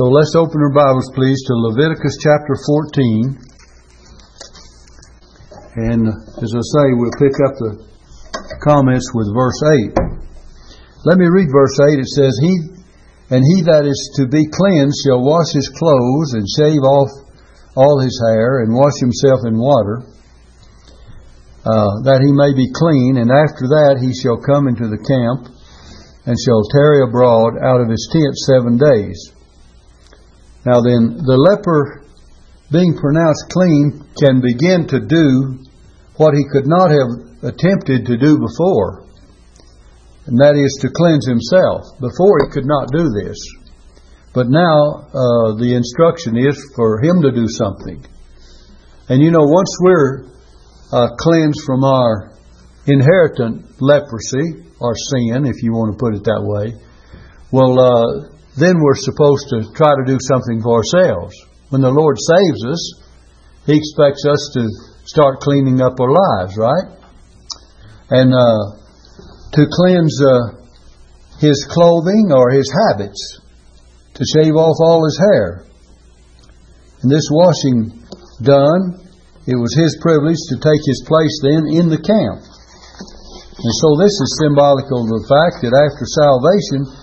So let's open our Bibles, please, to Leviticus chapter 14. And as I say, we'll pick up the comments with verse 8. Let me read verse 8. It says, He that is to be cleansed shall wash his clothes and shave off all his hair and wash himself in water, that he may be clean. And after that he shall come into the camp and shall tarry abroad out of his tent 7 days. Now then, the leper, being pronounced clean, can begin to do what he could not have attempted to do before. And that is to cleanse himself. Before he could not do this. But now the instruction is for him to do something. And you know, once we're cleansed from our inheritant leprosy, or sin, if you want to put it that way, well, then we're supposed to try to do something for ourselves. When the Lord saves us, He expects us to start cleaning up our lives, right? And to cleanse his clothing or his habits, to shave off all his hair. And this washing done, it was his privilege to take his place then in the camp. And so this is symbolic of the fact that after salvation,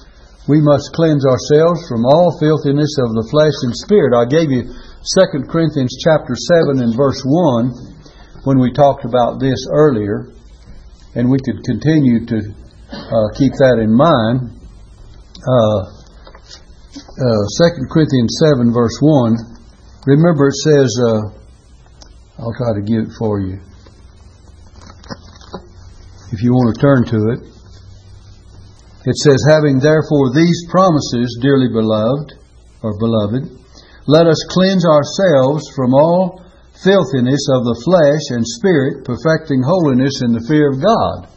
we must cleanse ourselves from all filthiness of the flesh and spirit. I gave you 2 Corinthians chapter 7 and verse 1 when we talked about this earlier. And we could continue to keep that in mind. 2 Corinthians 7 verse 1. Remember it says, I'll try to get it for you if you want to turn to it. It says, having therefore these promises, dearly beloved, or beloved, let us cleanse ourselves from all filthiness of the flesh and spirit, perfecting holiness in the fear of God.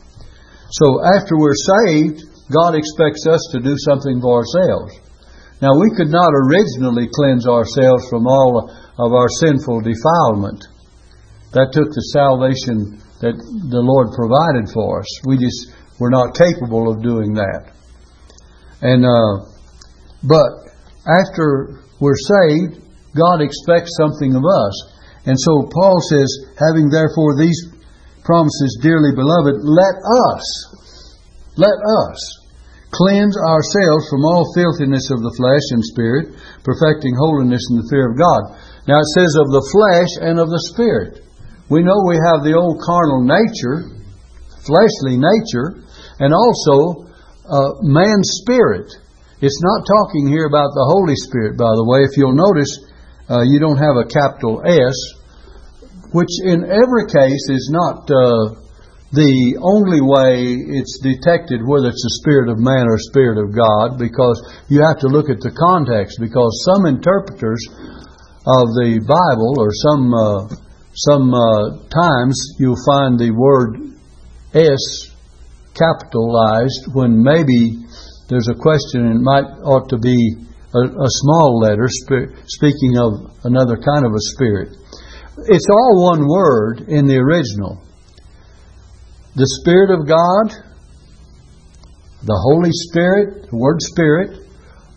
So after we're saved, God expects us to do something for ourselves. Now we could not originally cleanse ourselves from all of our sinful defilement. That took the salvation that the Lord provided for us. We just were not capable of doing that. And but after we're saved, God expects something of us. And so Paul says, having therefore these promises, dearly beloved, let us cleanse ourselves from all filthiness of the flesh and spirit, perfecting holiness in the fear of God. Now it says of the flesh and of the spirit. We know we have the old carnal nature, fleshly nature, and also man's spirit. It's not talking here about the Holy Spirit, by the way. If you'll notice, you don't have a capital S, which in every case is not the only way it's detected whether it's the Spirit of man or Spirit of God, because you have to look at the context, because some interpreters of the Bible, or some times you'll find the word S capitalized when maybe there's a question and it ought to be a small letter, speaking of another kind of a spirit. It's all one word in the original. The Spirit of God, the Holy Spirit, the word Spirit,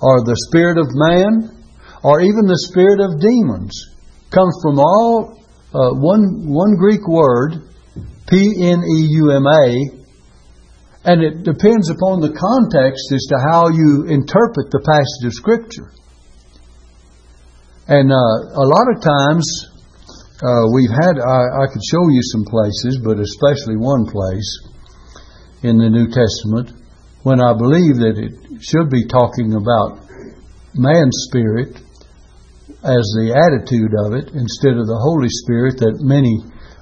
or the Spirit of man, or even the spirit of demons, comes from all one Greek word, P-N-E-U-M-A, and it depends upon the context as to how you interpret the passage of Scripture. And a lot of times, I could show you some places, but especially one place in the New Testament, when I believe that it should be talking about man's spirit as the attitude of it, instead of the Holy Spirit that many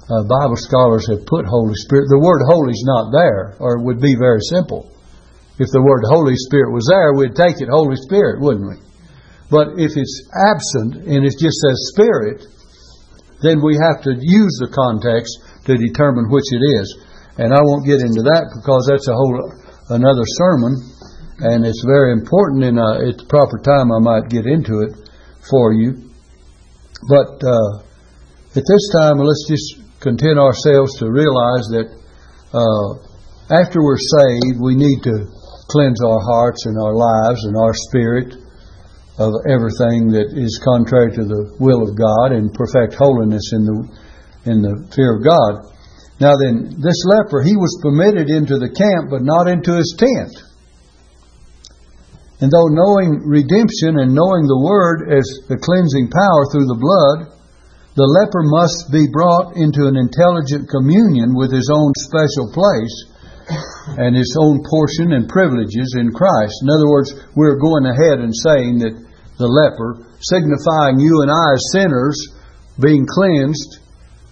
Bible scholars have put Holy Spirit. The word Holy is not there, or it would be very simple. If the word Holy Spirit was there, we'd take it Holy Spirit, wouldn't we? But if it's absent and it just says Spirit, then we have to use the context to determine which it is. And I won't get into that because that's a whole another sermon, and it's very important, and at the proper time I might get into it for you. But at this time, let's just content ourselves to realize that after we're saved, we need to cleanse our hearts and our lives and our spirit of everything that is contrary to the will of God, and perfect holiness in the fear of God. Now then, this leper, he was permitted into the camp, but not into his tent. And though knowing redemption and knowing the Word as the cleansing power through the blood, the leper must be brought into an intelligent communion with his own special place and his own portion and privileges in Christ. In other words, we're going ahead and saying that the leper, signifying you and I as sinners, being cleansed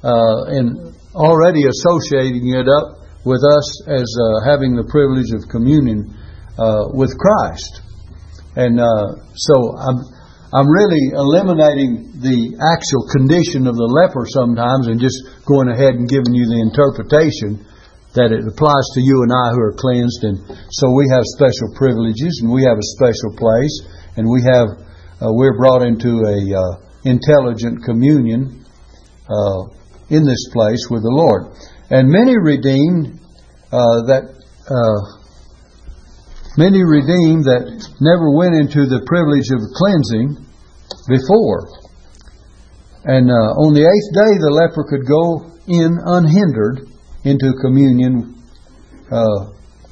and already associating it up with us as having the privilege of communion with Christ. And so I'm really eliminating the actual condition of the leper sometimes and just going ahead and giving you the interpretation that it applies to you and I who are cleansed, and so we have special privileges and we have a special place, and we have we're brought into a intelligent communion in this place with the Lord. And many redeemed that never went into the privilege of cleansing before. And on the eighth day, the leper could go in unhindered into communion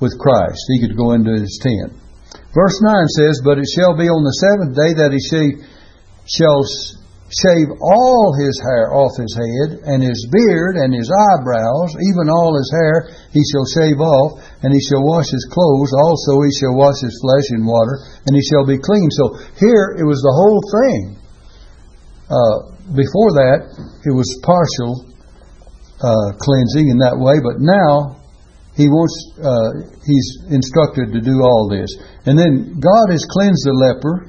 with Christ. He could go into his tent. Verse 9 says, "But it shall be on the seventh day that he shall shave all his hair off his head, and his beard, and his eyebrows, even all his hair he shall shave off, and he shall wash his clothes, also he shall wash his flesh in water, and he shall be clean." So here it was the whole thing. Before that, it was partial cleansing in that way, but now he wants he's instructed to do all this. And then God has cleansed the leper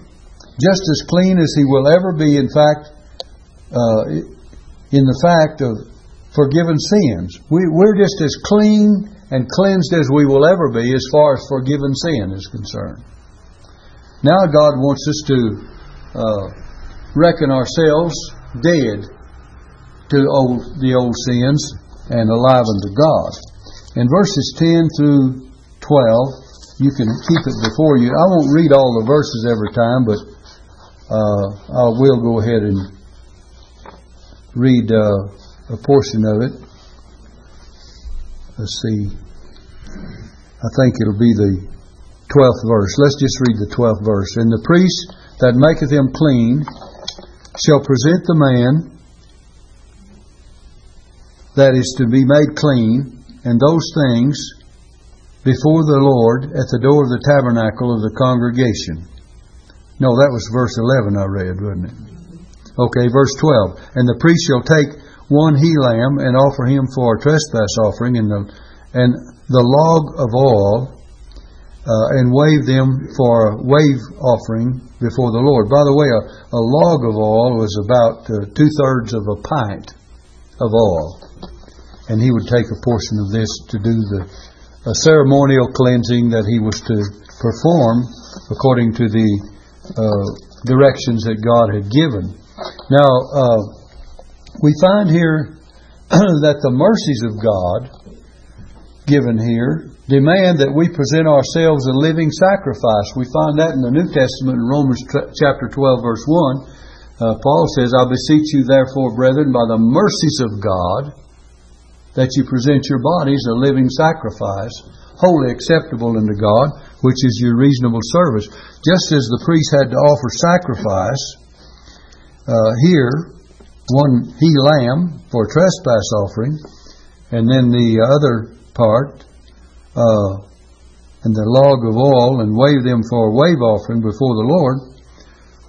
just as clean as he will ever be, in fact, in the fact of forgiven sins. We're just as clean and cleansed as we will ever be as far as forgiven sin is concerned. Now God wants us to reckon ourselves dead to the old sins and alive unto God. In verses 10 through 12, you can keep it before you. I won't read all the verses every time, but I will go ahead and read a portion of it. Let's see. I think it'll be the 12th verse. Let's just read the 12th verse. "And the priest that maketh him clean shall present the man that is to be made clean, and those things before the Lord at the door of the tabernacle of the congregation." No, that was verse 11 I read, wasn't it? Okay, verse 12. "And the priest shall take one he-lamb and offer him for a trespass offering, and the log of oil, and wave them for a wave offering before the Lord." By the way, a log of oil was about 2/3 of a pint of oil. And he would take a portion of this to do the ceremonial cleansing that he was to perform according to the directions that God had given. Now, we find here that the mercies of God given here demand that we present ourselves a living sacrifice. We find that in the New Testament in Romans chapter 12, verse 1. Paul says, "I beseech you therefore, brethren, by the mercies of God, that you present your bodies a living sacrifice, wholly acceptable unto God, which is your reasonable service." Just as the priest had to offer sacrifice, here, one he-lamb for a trespass offering, and then the other part, and the log of oil, and wave them for a wave offering before the Lord,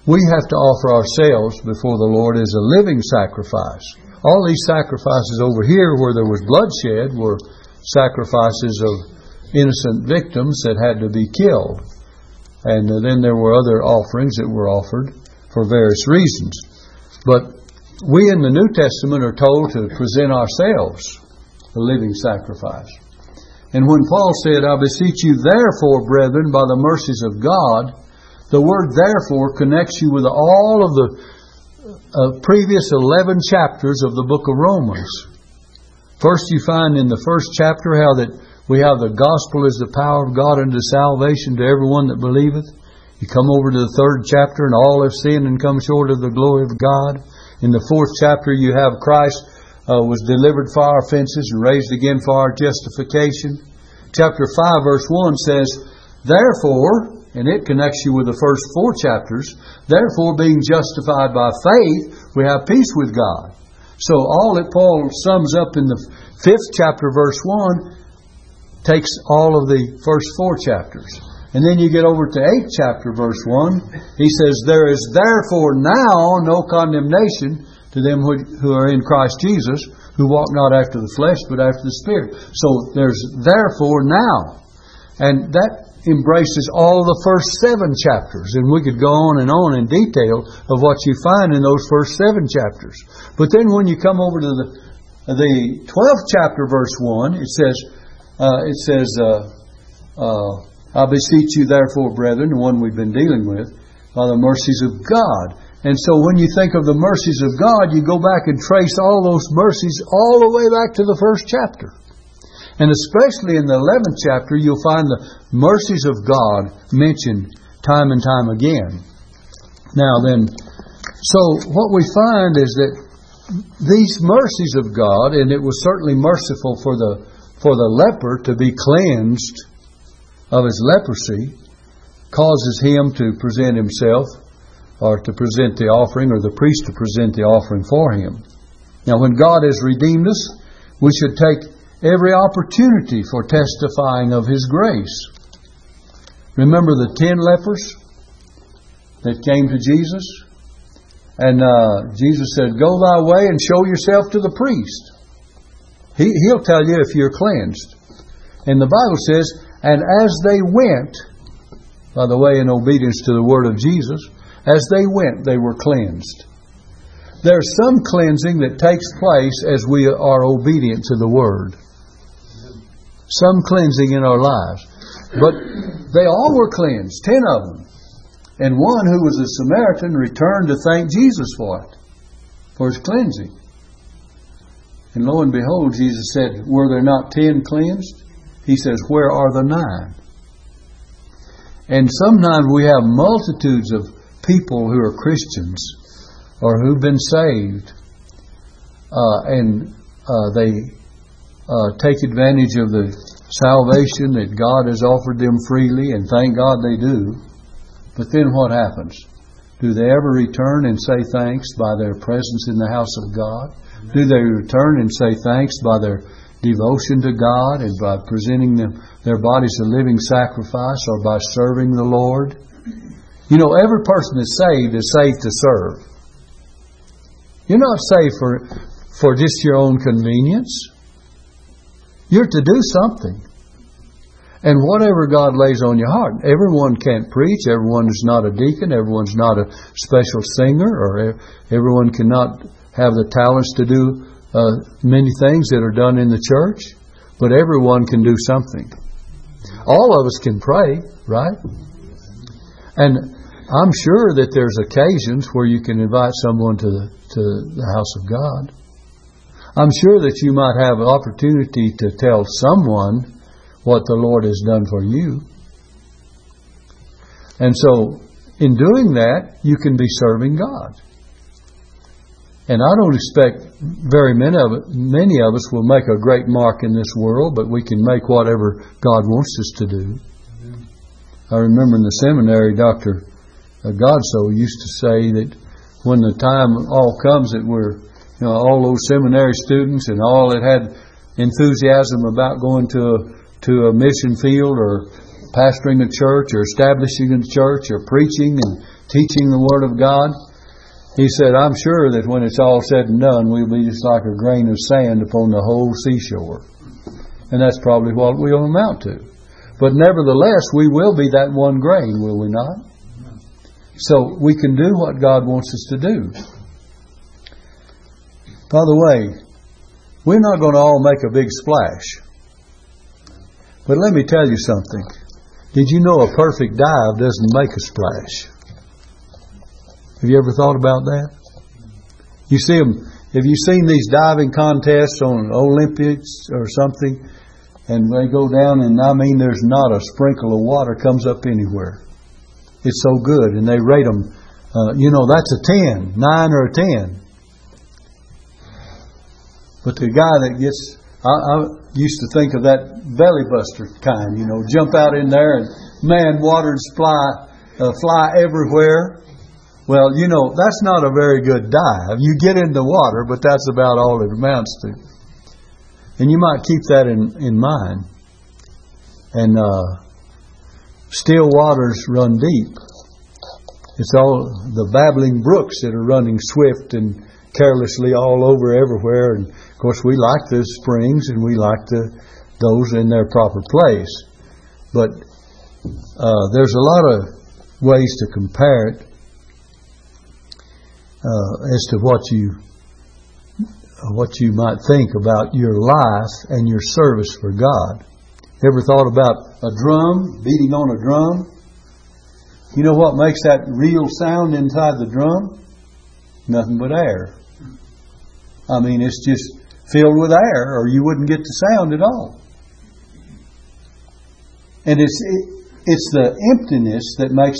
we have to offer ourselves before the Lord as a living sacrifice. All these sacrifices over here where there was bloodshed were sacrifices of innocent victims that had to be killed. And then there were other offerings that were offered for various reasons. But we in the New Testament are told to present ourselves a living sacrifice. And when Paul said, "I beseech you therefore, brethren, by the mercies of God," the word "therefore" connects you with all of the previous 11 chapters of the book of Romans. First, you find in the first chapter how that we have the gospel is the power of God unto salvation to everyone that believeth. You come over to the 3rd chapter, and all have sinned and come short of the glory of God. In the 4th chapter, you have Christ was delivered for our offenses and raised again for our justification. Chapter 5, verse 1 says, "Therefore," and it connects you with the first 4 chapters, "therefore being justified by faith, we have peace with God." So all that Paul sums up in the 5th chapter, verse 1, takes all of the first 4 chapters. And then you get over to 8th chapter, verse 1. He says, "There is therefore now no condemnation to them who are in Christ Jesus, who walk not after the flesh, but after the Spirit." So there's therefore now. And that embraces all the first 7 chapters. And we could go on in detail of what you find in those first 7 chapters. But then when you come over to the 12th chapter, verse 1, it says, "I beseech you therefore, brethren," the one we've been dealing with, "by the mercies of God." And so when you think of the mercies of God, you go back and trace all those mercies all the way back to the 1st chapter. And especially in the 11th chapter, you'll find the mercies of God mentioned time and time again. Now then, so what we find is that these mercies of God, and it was certainly merciful for the leper to be cleansed of his leprosy, causes him to present himself, or to present the offering, or the priest to present the offering for him. Now when God has redeemed us, we should take every opportunity for testifying of His grace. Remember the 10 lepers that came to Jesus? And Jesus said, "Go thy way and show yourself to the priest." He'll tell you if you're cleansed. And the Bible says, "And as they went," by the way, in obedience to the word of Jesus, as they went, they were cleansed. There's some cleansing that takes place as we are obedient to the word. Some cleansing in our lives. But they all were cleansed, 10 of them. And one who was a Samaritan returned to thank Jesus for it, for his cleansing. And lo and behold, Jesus said, "Were there not 10 cleansed?" He says, "Where are the 9? And sometimes we have multitudes of people who are Christians or who've been saved, and they take advantage of the salvation that God has offered them freely, and thank God they do. But then what happens? Do they ever return and say thanks by their presence in the house of God? Amen. Do they return and say thanks by their devotion to God and by presenting their bodies a living sacrifice, or by serving the Lord? You know, every person is saved to serve. You're not saved for just your own convenience. You're to do something. And whatever God lays on your heart. Everyone can't preach. Everyone is not a deacon. Everyone's not a special singer. Or everyone cannot have the talents to do many things that are done in the church. But everyone can do something. All of us can pray, right? And I'm sure that there's occasions where you can invite someone to the house of God. I'm sure that you might have an opportunity to tell someone what the Lord has done for you. And so, in doing that, you can be serving God. And I don't expect very many of us will make a great mark in this world, but we can make whatever God wants us to do. I remember in the seminary, Dr. Godsoe used to say that when the time all comes that we're, you know, all those seminary students and all that had enthusiasm about going to a mission field or pastoring a church or establishing a church or preaching and teaching the Word of God, he said, "I'm sure that when it's all said and done, we'll be just like a grain of sand upon the whole seashore." And that's probably what we'll amount to. But nevertheless, we will be that one grain, will we not? So we can do what God wants us to do. By the way, we're not going to all make a big splash. But let me tell you something. Did you know a perfect dive doesn't make a splash? Have you ever thought about that? You see them. Have you seen these diving contests on Olympics or something? And they go down, and I mean, there's not a sprinkle of water comes up anywhere. It's so good. And they rate them, that's a 10, 9 or a 10. But the guy that gets, I used to think of that belly buster kind, jump out in there and man watered fly everywhere. Well, that's not a very good dive. You get in the water, but that's about all it amounts to. And you might keep that in mind. And still waters run deep. It's all the babbling brooks that are running swift and carelessly all over everywhere. And of course, we like the springs and we like those in their proper place. But there's a lot of ways to compare it. As to what you might think about your life and your service for God. Ever thought about a drum, beating on a drum? You know what makes that real sound inside the drum? Nothing but air. It's just filled with air, or you wouldn't get the sound at all. And it's the emptiness that makes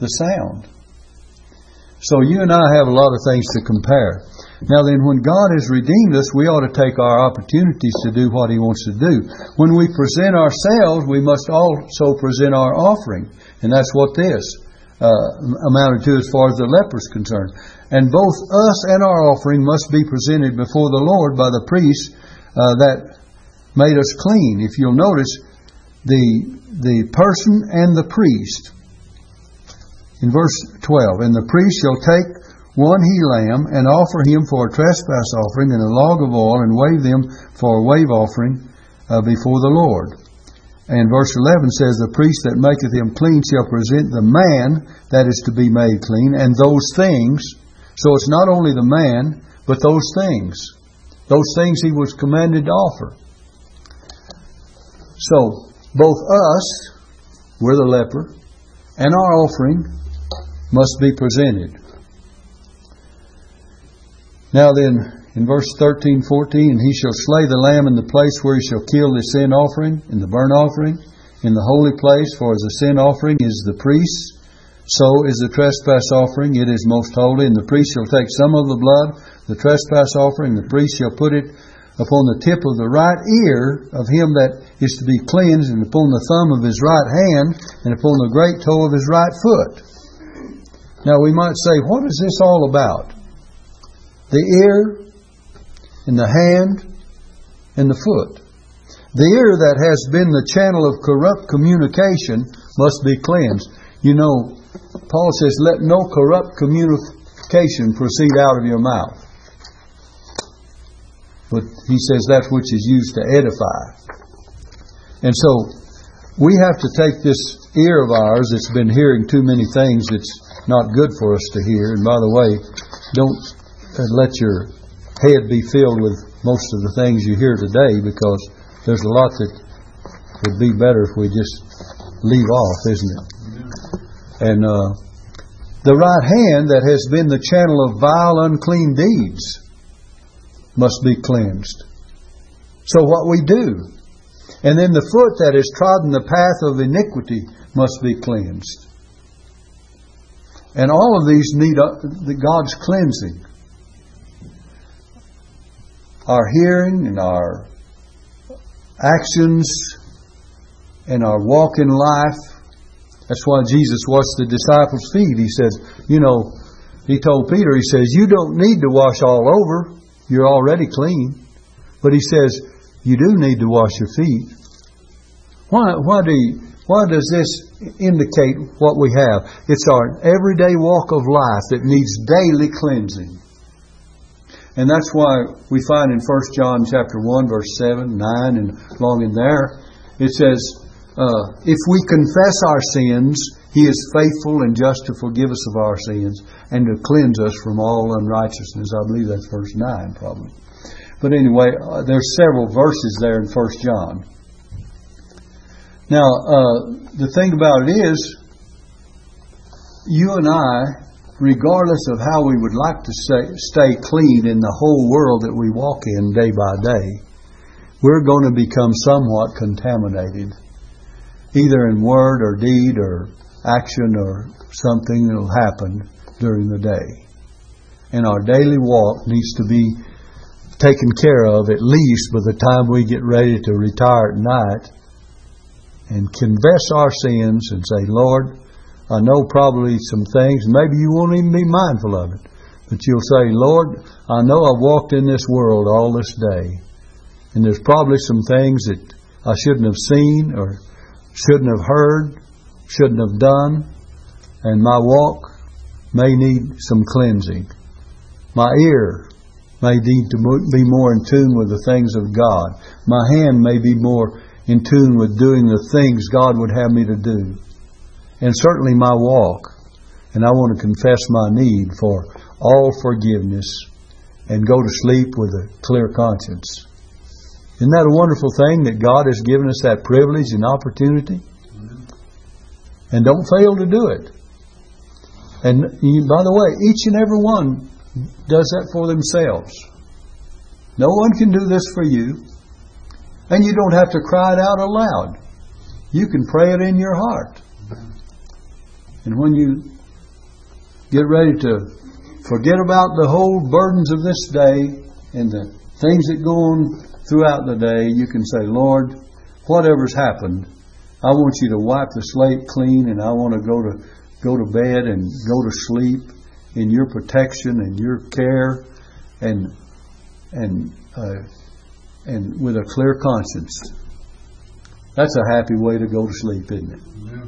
the sound. So you and I have a lot of things to compare. Now then, when God has redeemed us, we ought to take our opportunities to do what He wants to do. When we present ourselves, we must also present our offering. And that's what this amounted to as far as the leper is concerned. And both us and our offering must be presented before the Lord by the priest that made us clean. If you'll notice, the person and the priest. In verse 12, and the priest shall take one he lamb and offer him for a trespass offering and a log of oil and wave them for a wave offering before the Lord. And verse 11 says, the priest that maketh him clean shall present the man that is to be made clean and those things. So it's not only the man, but those things. Those things he was commanded to offer. So, both us, we're the leper, and our offering must be presented. Now then, in verse 13, 14, and he shall slay the lamb in the place where he shall kill the sin offering, in the burnt offering, in the holy place, for as the sin offering is the priest's, so is the trespass offering, it is most holy, and the priest shall take some of the blood, the trespass offering, the priest shall put it upon the tip of the right ear of him that is to be cleansed, and upon the thumb of his right hand, and upon the great toe of his right foot. Now we might say, what is this all about? The ear, and the hand, and the foot. The ear that has been the channel of corrupt communication must be cleansed. Paul says, let no corrupt communication proceed out of your mouth. But he says that which is used to edify. And so, we have to take this ear of ours that's been hearing too many things that's not good for us to hear. And by the way, don't let your head be filled with most of the things you hear today, because there's a lot that would be better if we just leave off, isn't it? And the right hand that has been the channel of vile, unclean deeds must be cleansed. So what we do. And then the foot that has trodden the path of iniquity must be cleansed. And all of these need God's cleansing. Our hearing and our actions and our walk in life. That's why Jesus washed the disciples' feet. He says, he told Peter, he says, you don't need to wash all over. You're already clean. But he says, you do need to wash your feet. Why does this indicate what we have? It's our everyday walk of life that needs daily cleansing. And that's why we find in 1 John chapter 1, verse 7, 9, and along in there, it says, if we confess our sins, He is faithful and just to forgive us of our sins and to cleanse us from all unrighteousness. I believe that's verse 9 probably. But anyway, there's several verses there in 1 John. Now, the thing about it is, you and I, regardless of how we would like to stay clean in the whole world that we walk in day by day, we're going to become somewhat contaminated, either in word or deed or action or something that will happen during the day. And our daily walk needs to be taken care of at least by the time we get ready to retire at night and confess our sins and say, Lord, I know probably some things, maybe you won't even be mindful of it, but you'll say, Lord, I know I walked in this world all this day, and there's probably some things that I shouldn't have seen or shouldn't have heard, shouldn't have done, and my walk may need some cleansing. My ear may need to be more in tune with the things of God. My hand may be more in tune with doing the things God would have me to do. And certainly my walk. And I want to confess my need for all forgiveness and go to sleep with a clear conscience. Isn't that a wonderful thing that God has given us that privilege and opportunity? And don't fail to do it. And by the way, each and every one does that for themselves. No one can do this for you. And you don't have to cry it out aloud. You can pray it in your heart. And when you get ready to forget about the whole burdens of this day and the things that go on throughout the day, you can say, Lord, whatever's happened, I want you to wipe the slate clean, and I want to go to bed and go to sleep in your protection and your care, and with a clear conscience. That's a happy way to go to sleep, isn't it? Yeah.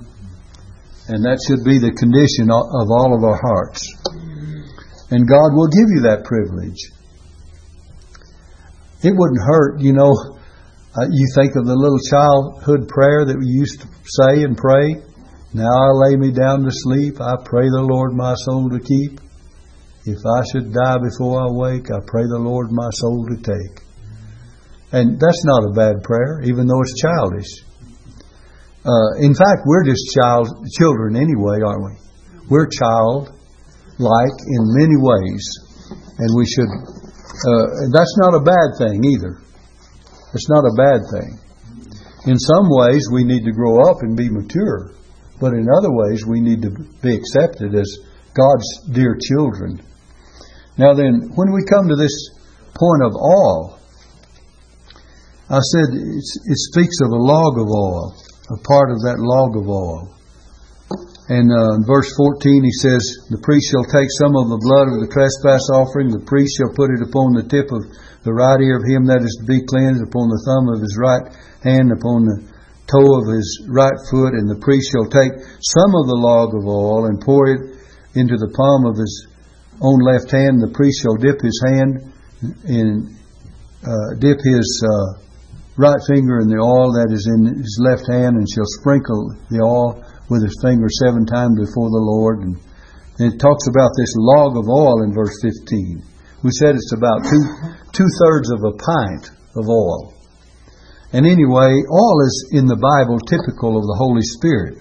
And that should be the condition of all of our hearts. And God will give you that privilege. It wouldn't hurt, you know. You think of the little childhood prayer that we used to say and pray. Now I lay me down to sleep. I pray the Lord my soul to keep. If I should die before I wake, I pray the Lord my soul to take. And that's not a bad prayer, even though it's childish. In fact, we're just children anyway, aren't we? We're childlike in many ways. And we should... that's not a bad thing either. It's not a bad thing. In some ways, we need to grow up and be mature. But in other ways, we need to be accepted as God's dear children. Now then, when we come to this point of oil, I said it speaks of a log of oil, a part of that log of oil. And in verse 14, he says, the priest shall take some of the blood of the trespass offering. The priest shall put it upon the tip of the right ear of him that is to be cleansed, upon the thumb of his right hand, upon the toe of his right foot. And the priest shall take some of the log of oil and pour it into the palm of his own left hand. The priest shall dip his hand in, dip his right finger in the oil that is in his left hand, and shall sprinkle the oil with his finger 7 times before the Lord. And it talks about this log of oil in verse 15. We said it's about two-thirds of a pint of oil. And anyway, oil is in the Bible typical of the Holy Spirit.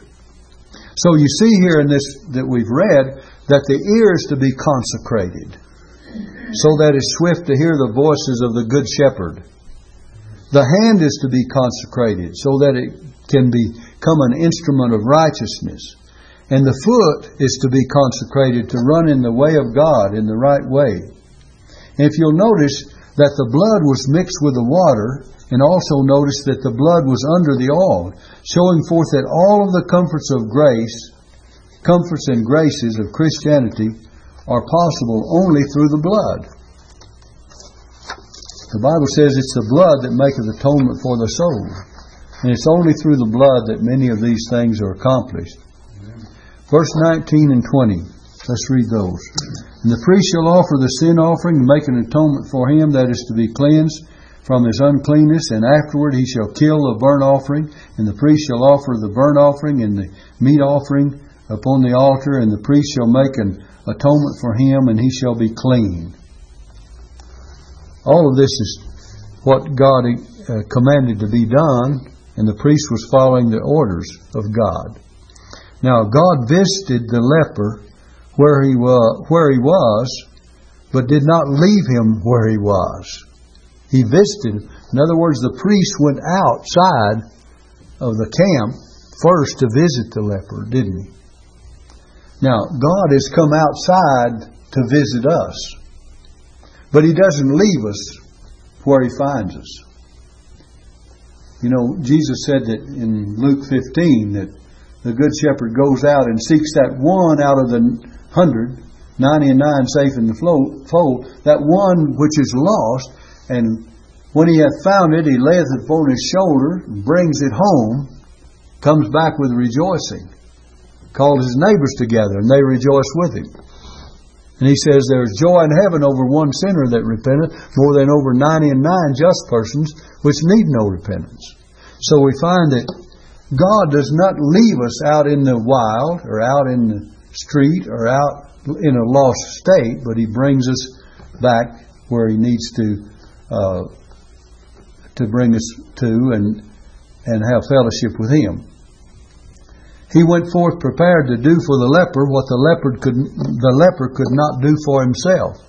So you see here in this that we've read that the ear is to be consecrated so that it's swift to hear the voices of the Good Shepherd. The hand is to be consecrated so that it can become an instrument of righteousness. And the foot is to be consecrated to run in the way of God in the right way. And if you'll notice that the blood was mixed with the water, and also notice that the blood was under the oil, showing forth that all of the comforts and graces of Christianity are possible only through the blood. The Bible says it's the blood that maketh atonement for the soul. And it's only through the blood that many of these things are accomplished. Verse 19 and 20. Let's read those. And the priest shall offer the sin offering, make an atonement for him that is to be cleansed from his uncleanness. And afterward he shall kill the burnt offering. And the priest shall offer the burnt offering and the meat offering upon the altar. And the priest shall make an atonement for him, and he shall be clean. All of this is what God commanded to be done, and the priest was following the orders of God. Now, God visited the leper where he was, but did not leave him where he was. He visited him. In other words, the priest went outside of the camp first to visit the leper, didn't he? Now, God has come outside to visit us, but He doesn't leave us where He finds us. You know, Jesus said that in Luke 15 that the Good Shepherd goes out and seeks that one out of the 199 safe in the fold, that one which is lost, and when he hath found it, he layeth it upon his shoulder, and brings it home, comes back with rejoicing, called his neighbors together, and they rejoice with him. And he says, there is joy in heaven over one sinner that repenteth, more than over 99 just persons which need no repentance. So we find that God does not leave us out in the wild, or out in the street, or out in a lost state, but He brings us back where He needs to bring us to, and have fellowship with Him. He went forth prepared to do for the leper what the leper could not do for himself.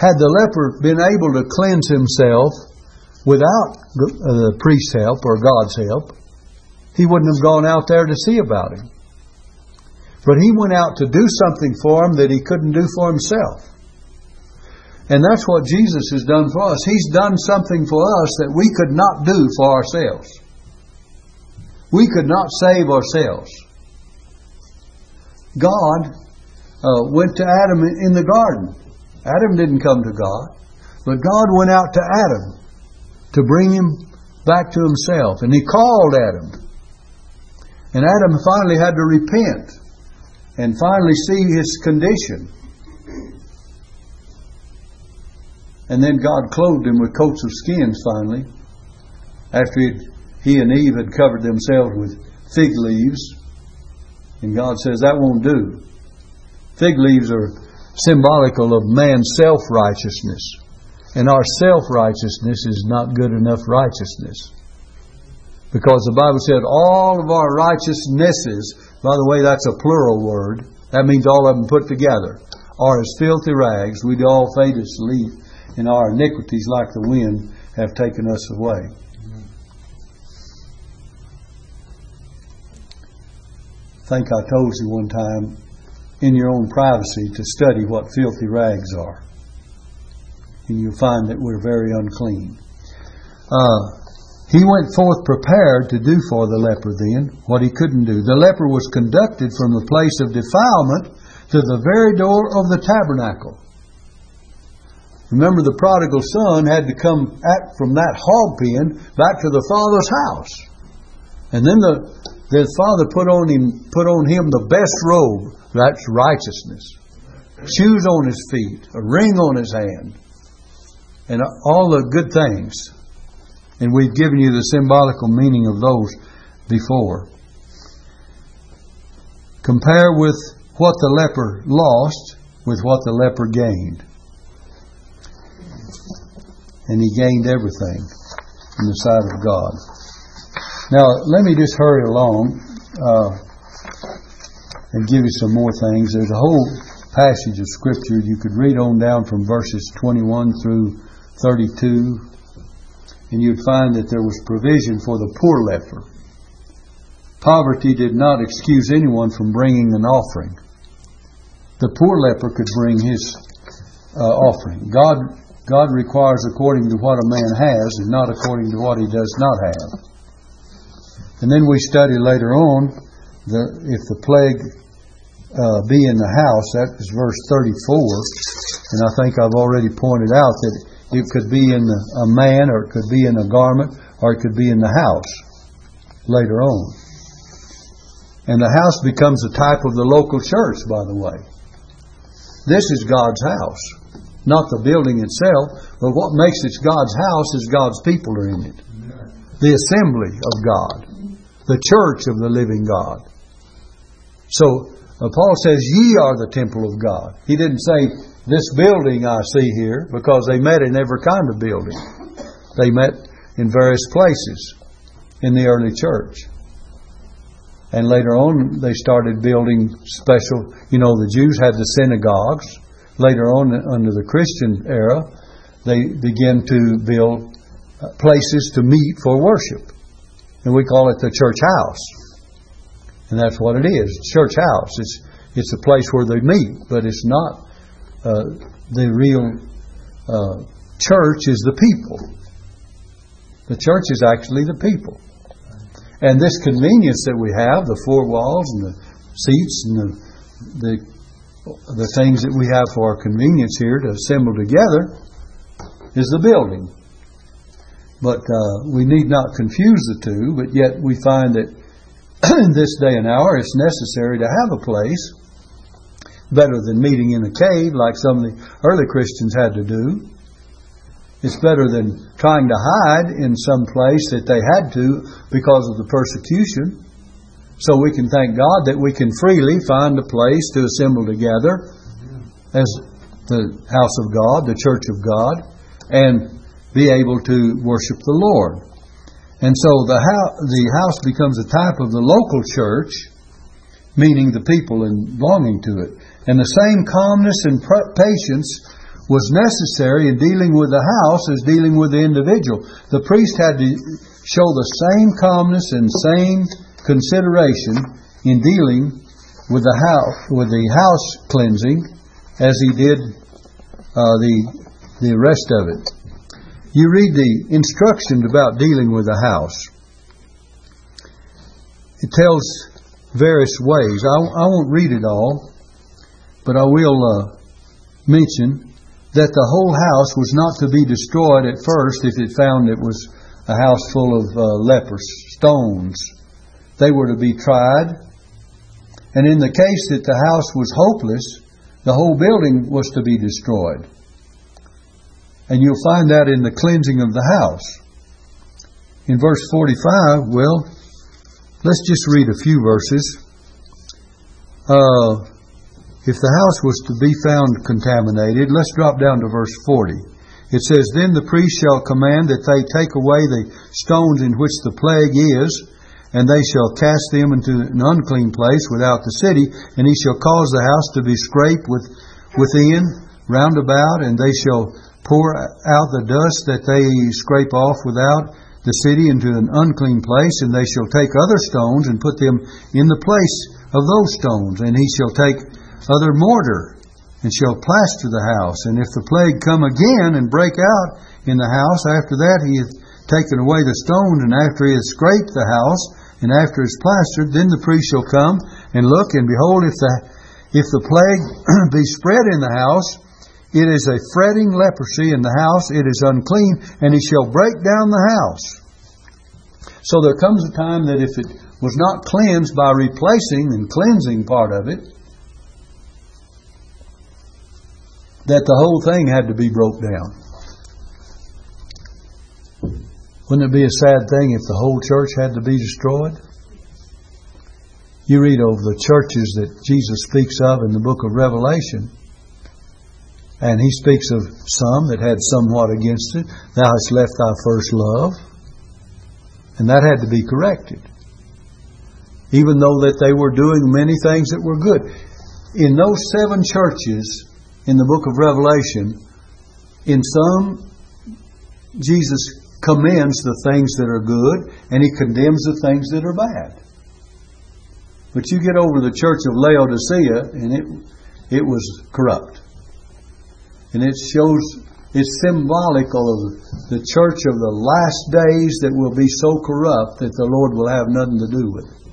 Had the leper been able to cleanse himself without the priest's help or God's help, he wouldn't have gone out there to see about him. But he went out to do something for him that he couldn't do for himself. And that's what Jesus has done for us. He's done something for us that we could not do for ourselves. We could not save ourselves. God went to Adam in the garden. Adam didn't come to God, but God went out to Adam to bring him back to Himself. And He called Adam. And Adam finally had to repent and finally see his condition. And then God clothed him with coats of skins finally, after he and Eve had covered themselves with fig leaves. And God says, that won't do. Fig leaves are symbolical of man's self-righteousness. And our self-righteousness is not good enough righteousness. Because the Bible said all of our righteousnesses, by the way, that's a plural word. That means all of them put together, are as filthy rags. We do all fade as leaf, and our iniquities like the wind have taken us away. I think I told you one time, in your own privacy, to study what filthy rags are. And you'll find that we're very unclean. He went forth prepared to do for the leper then what he couldn't do. The leper was conducted from the place of defilement to the very door of the tabernacle. Remember, the prodigal son had to come out from that hog pen back to the father's house. And then the father put on him the best robe, that's righteousness, shoes on his feet, a ring on his hand, and all the good things. And we've given you the symbolical meaning of those before. Compare with what the leper lost with what the leper gained. And he gained everything in the sight of God. Now, let me just hurry along and give you some more things. There's a whole passage of Scripture you could read on down from verses 21 through 32, and you'd find that there was provision for the poor leper. Poverty did not excuse anyone from bringing an offering. The poor leper could bring his offering. God requires according to what a man has and not according to what he does not have. And then we study later on, if the plague be in the house, that is verse 34. And I think I've already pointed out that it could be in a man, or it could be in a garment, or it could be in the house later on. And the house becomes a type of the local church, by the way. This is God's house. Not the building itself, but what makes it God's house is God's people are in it. The assembly of God. The church of the living God. So, Paul says, ye are the temple of God. He didn't say, this building I see here, because they met in every kind of building. They met in various places in the early church. And later on, they started building special... You know, the Jews had the synagogues. Later on, under the Christian era, they began to build places to meet for worship. And we call it the church house. And that's what it is. Church house. It's a place where they meet, but it's not the real church is the people. The church is actually the people. And this convenience that we have, the four walls and the seats and the things that we have for our convenience here to assemble together is the building. But we need not confuse the two, but yet we find that in this day and hour it's necessary to have a place better than meeting in a cave like some of the early Christians had to do. It's better than trying to hide in some place that they had to because of the persecution. So we can thank God that we can freely find a place to assemble together as the house of God, the church of God, and be able to worship the Lord. And so the house becomes a type of the local church, meaning the people and belonging to it. And the same calmness and patience was necessary in dealing with the house as dealing with the individual. The priest had to show the same calmness and same consideration in dealing with the house cleansing as he did the rest of it. You read the instructions about dealing with the house. It tells various ways. I won't read it all, but I will mention that the whole house was not to be destroyed at first if it found it was a house full of leprous stones. They were to be tried. And in the case that the house was hopeless, the whole building was to be destroyed. And you'll find that in the cleansing of the house. In verse 45, well, let's just read a few verses. If the house was to be found contaminated, let's drop down to verse 40. It says, "Then the priest shall command that they take away the stones in which the plague is, and they shall cast them into an unclean place without the city, and he shall cause the house to be scraped within, round about, and they shall pour out the dust that they scrape off without the city into an unclean place, and they shall take other stones and put them in the place of those stones, and he shall take other mortar and shall plaster the house. And if the plague come again and break out in the house, after that he hath taken away the stones, and after he hath scraped the house, and after it's plastered, then the priest shall come and look, and behold, if the plague be spread in the house, it is a fretting leprosy in the house, it is unclean, and he shall break down the house." So there comes a time that if it was not cleansed by replacing and cleansing part of it, that the whole thing had to be broke down. Wouldn't it be a sad thing if the whole church had to be destroyed? You read of the churches that Jesus speaks of in the book of Revelation, and he speaks of some that had somewhat against it. "Thou hast left thy first love." And that had to be corrected, even though that they were doing many things that were good. In those seven churches in the book of Revelation, in some, Jesus commends the things that are good, and he condemns the things that are bad. But you get over the church of Laodicea, and it was corrupt. And it shows, it's symbolical of the church of the last days that will be so corrupt that the Lord will have nothing to do with it.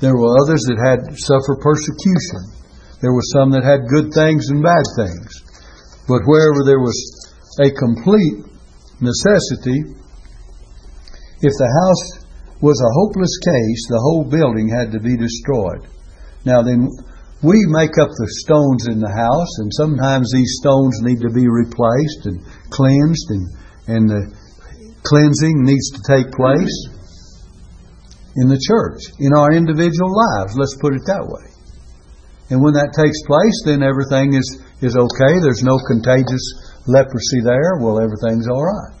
There were others that had suffered persecution. There were some that had good things and bad things. But wherever there was a complete necessity, if the house was a hopeless case, the whole building had to be destroyed. Now then, we make up the stones in the house, and sometimes these stones need to be replaced and cleansed, and the cleansing needs to take place in the church, in our individual lives. Let's put it that way. And when that takes place, then everything is okay. There's no contagious leprosy there. Well, everything's all right.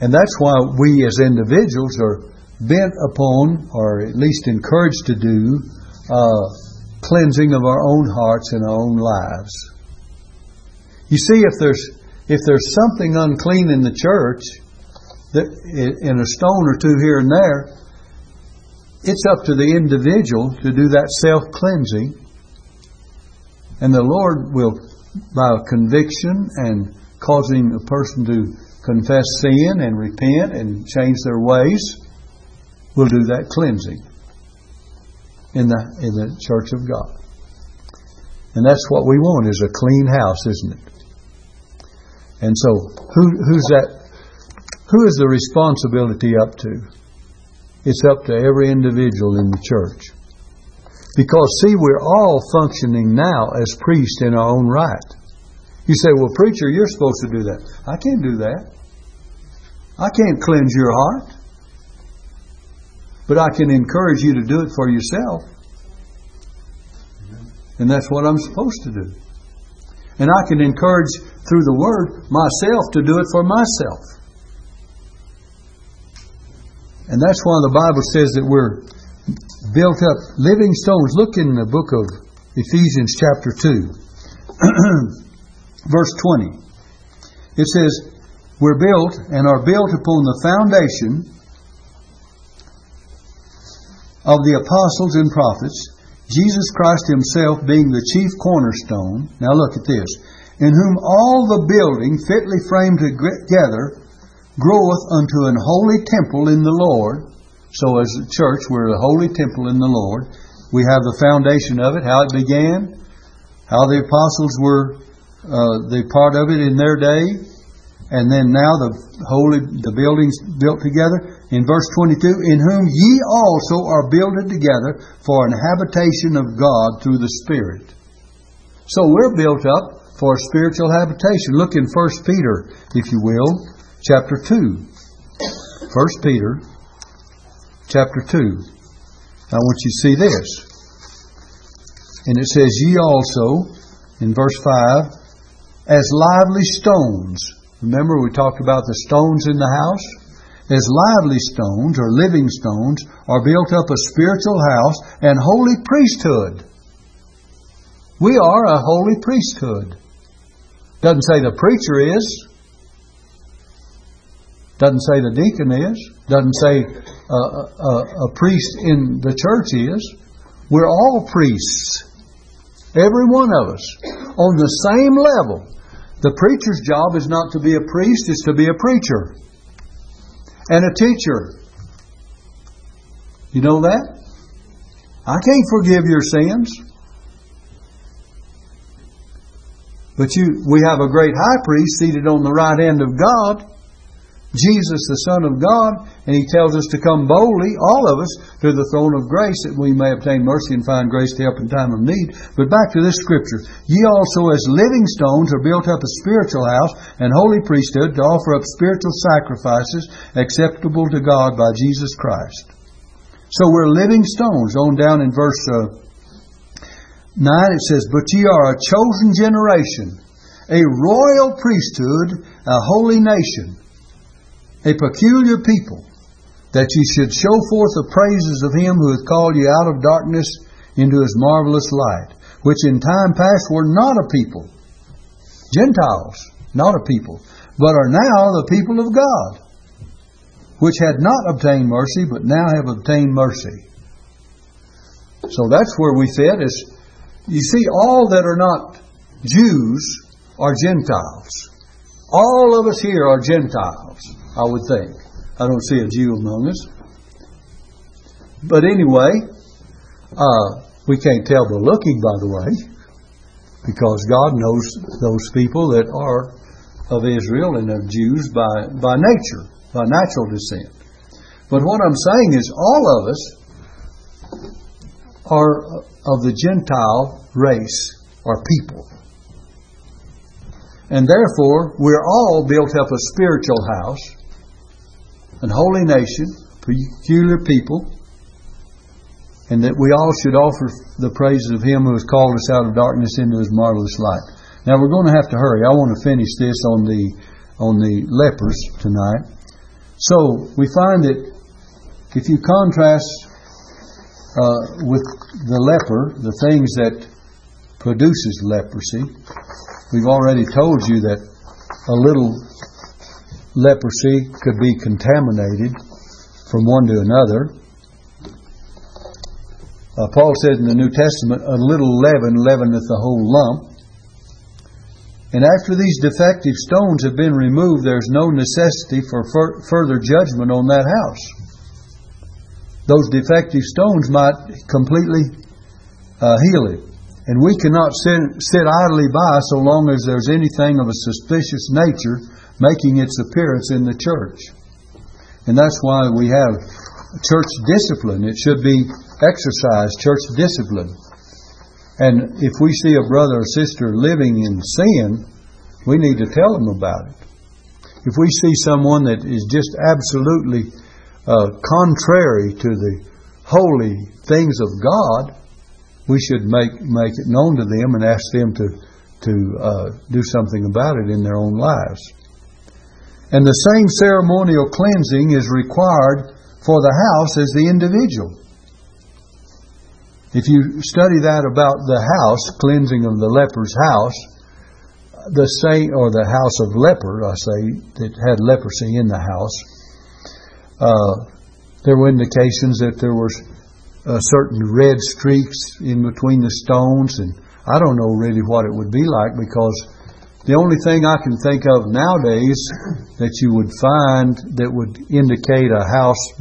And that's why we as individuals are bent upon, or at least encouraged to do, cleansing of our own hearts and our own lives. You see, if there's something unclean in the church, in a stone or two here and there, it's up to the individual to do that self-cleansing. And the Lord will, by conviction and causing a person to confess sin and repent and change their ways, will do that cleansing in the church of God. And that's what we want, is a clean house, isn't it? And so, who's that? Who is the responsibility up to? It's up to every individual in the church. Because, see, we're all functioning now as priests in our own right. You say, well, preacher, you're supposed to do that. I can't do that. I can't cleanse your heart. But I can encourage you to do it for yourself. And that's what I'm supposed to do. And I can encourage, through the Word, myself to do it for myself. And that's why the Bible says that we're built up living stones. Look in the book of Ephesians chapter 2, verse 20. It says, we're built and are built upon the foundation of the apostles and prophets, Jesus Christ Himself being the chief cornerstone. Now look at this. In whom all the building fitly framed together groweth unto an holy temple in the Lord. So as the church, we're a holy temple in the Lord. We have the foundation of it, how it began, how the apostles were the part of it in their day, and then now the building's built together. In verse 22, in whom ye also are builded together for an habitation of God through the Spirit. So we're built up for a spiritual habitation. Look in 1 Peter, if you will, chapter 2. 1 Peter, chapter 2. I want you to see this. And it says, ye also, in verse 5, as lively stones. Remember, we talked about the stones in the house? As lively stones, or living stones, are built up a spiritual house and holy priesthood. We are a holy priesthood. Doesn't say the preacher is. Doesn't say the deacon is. Doesn't say a priest in the church is. We're all priests. Every one of us. On the same level. The preacher's job is not to be a priest, it's to be a preacher. And a teacher. You know that? I can't forgive your sins. But we have a great high priest seated on the right hand of God, Jesus the Son of God, and He tells us to come boldly, all of us, to the throne of grace that we may obtain mercy and find grace to help in time of need. But back to this scripture. Ye also as living stones are built up a spiritual house and holy priesthood to offer up spiritual sacrifices acceptable to God by Jesus Christ. So we're living stones. On down in verse 9 it says, but ye are a chosen generation, a royal priesthood, a holy nation, a peculiar people, that ye should show forth the praises of Him who hath called you out of darkness into His marvelous light, which in time past were not a people. Gentiles, not a people, but are now the people of God, which had not obtained mercy, but now have obtained mercy. So that's where we fit. Is, you see, all that are not Jews are Gentiles. All of us here are Gentiles, I would think. I don't see a Jew among us. But anyway, we can't tell by looking, by the way, because God knows those people that are of Israel and of Jews by nature, by natural descent. But what I'm saying is all of us are of the Gentile race or people. And therefore, we're all built up a spiritual house, an holy nation, peculiar people, and that we all should offer the praises of Him who has called us out of darkness into His marvelous light. Now we're going to have to hurry. I want to finish this on the lepers tonight. So we find that if you contrast with the leper, the things that produces leprosy, we've already told you that a little leprosy could be contaminated from one to another. Paul said in the New Testament, a little leaven leaveneth the whole lump. And after these defective stones have been removed, there's no necessity for further judgment on that house. Those defective stones might completely heal it. And we cannot sit idly by so long as there's anything of a suspicious nature making its appearance in the church. And that's why we have church discipline. It should be exercised, church discipline. And if we see a brother or sister living in sin, we need to tell them about it. If we see someone that is just absolutely contrary to the holy things of God, we should make it known to them and ask them to do something about it in their own lives. And the same ceremonial cleansing is required for the house as the individual. If you study that about the house, cleansing of the leper's house, the saint, or the house of leper, I say, that had leprosy in the house, there were indications that there were certain red streaks in between the stones, and I don't know really what it would be like, because the only thing I can think of nowadays that you would find that would indicate a house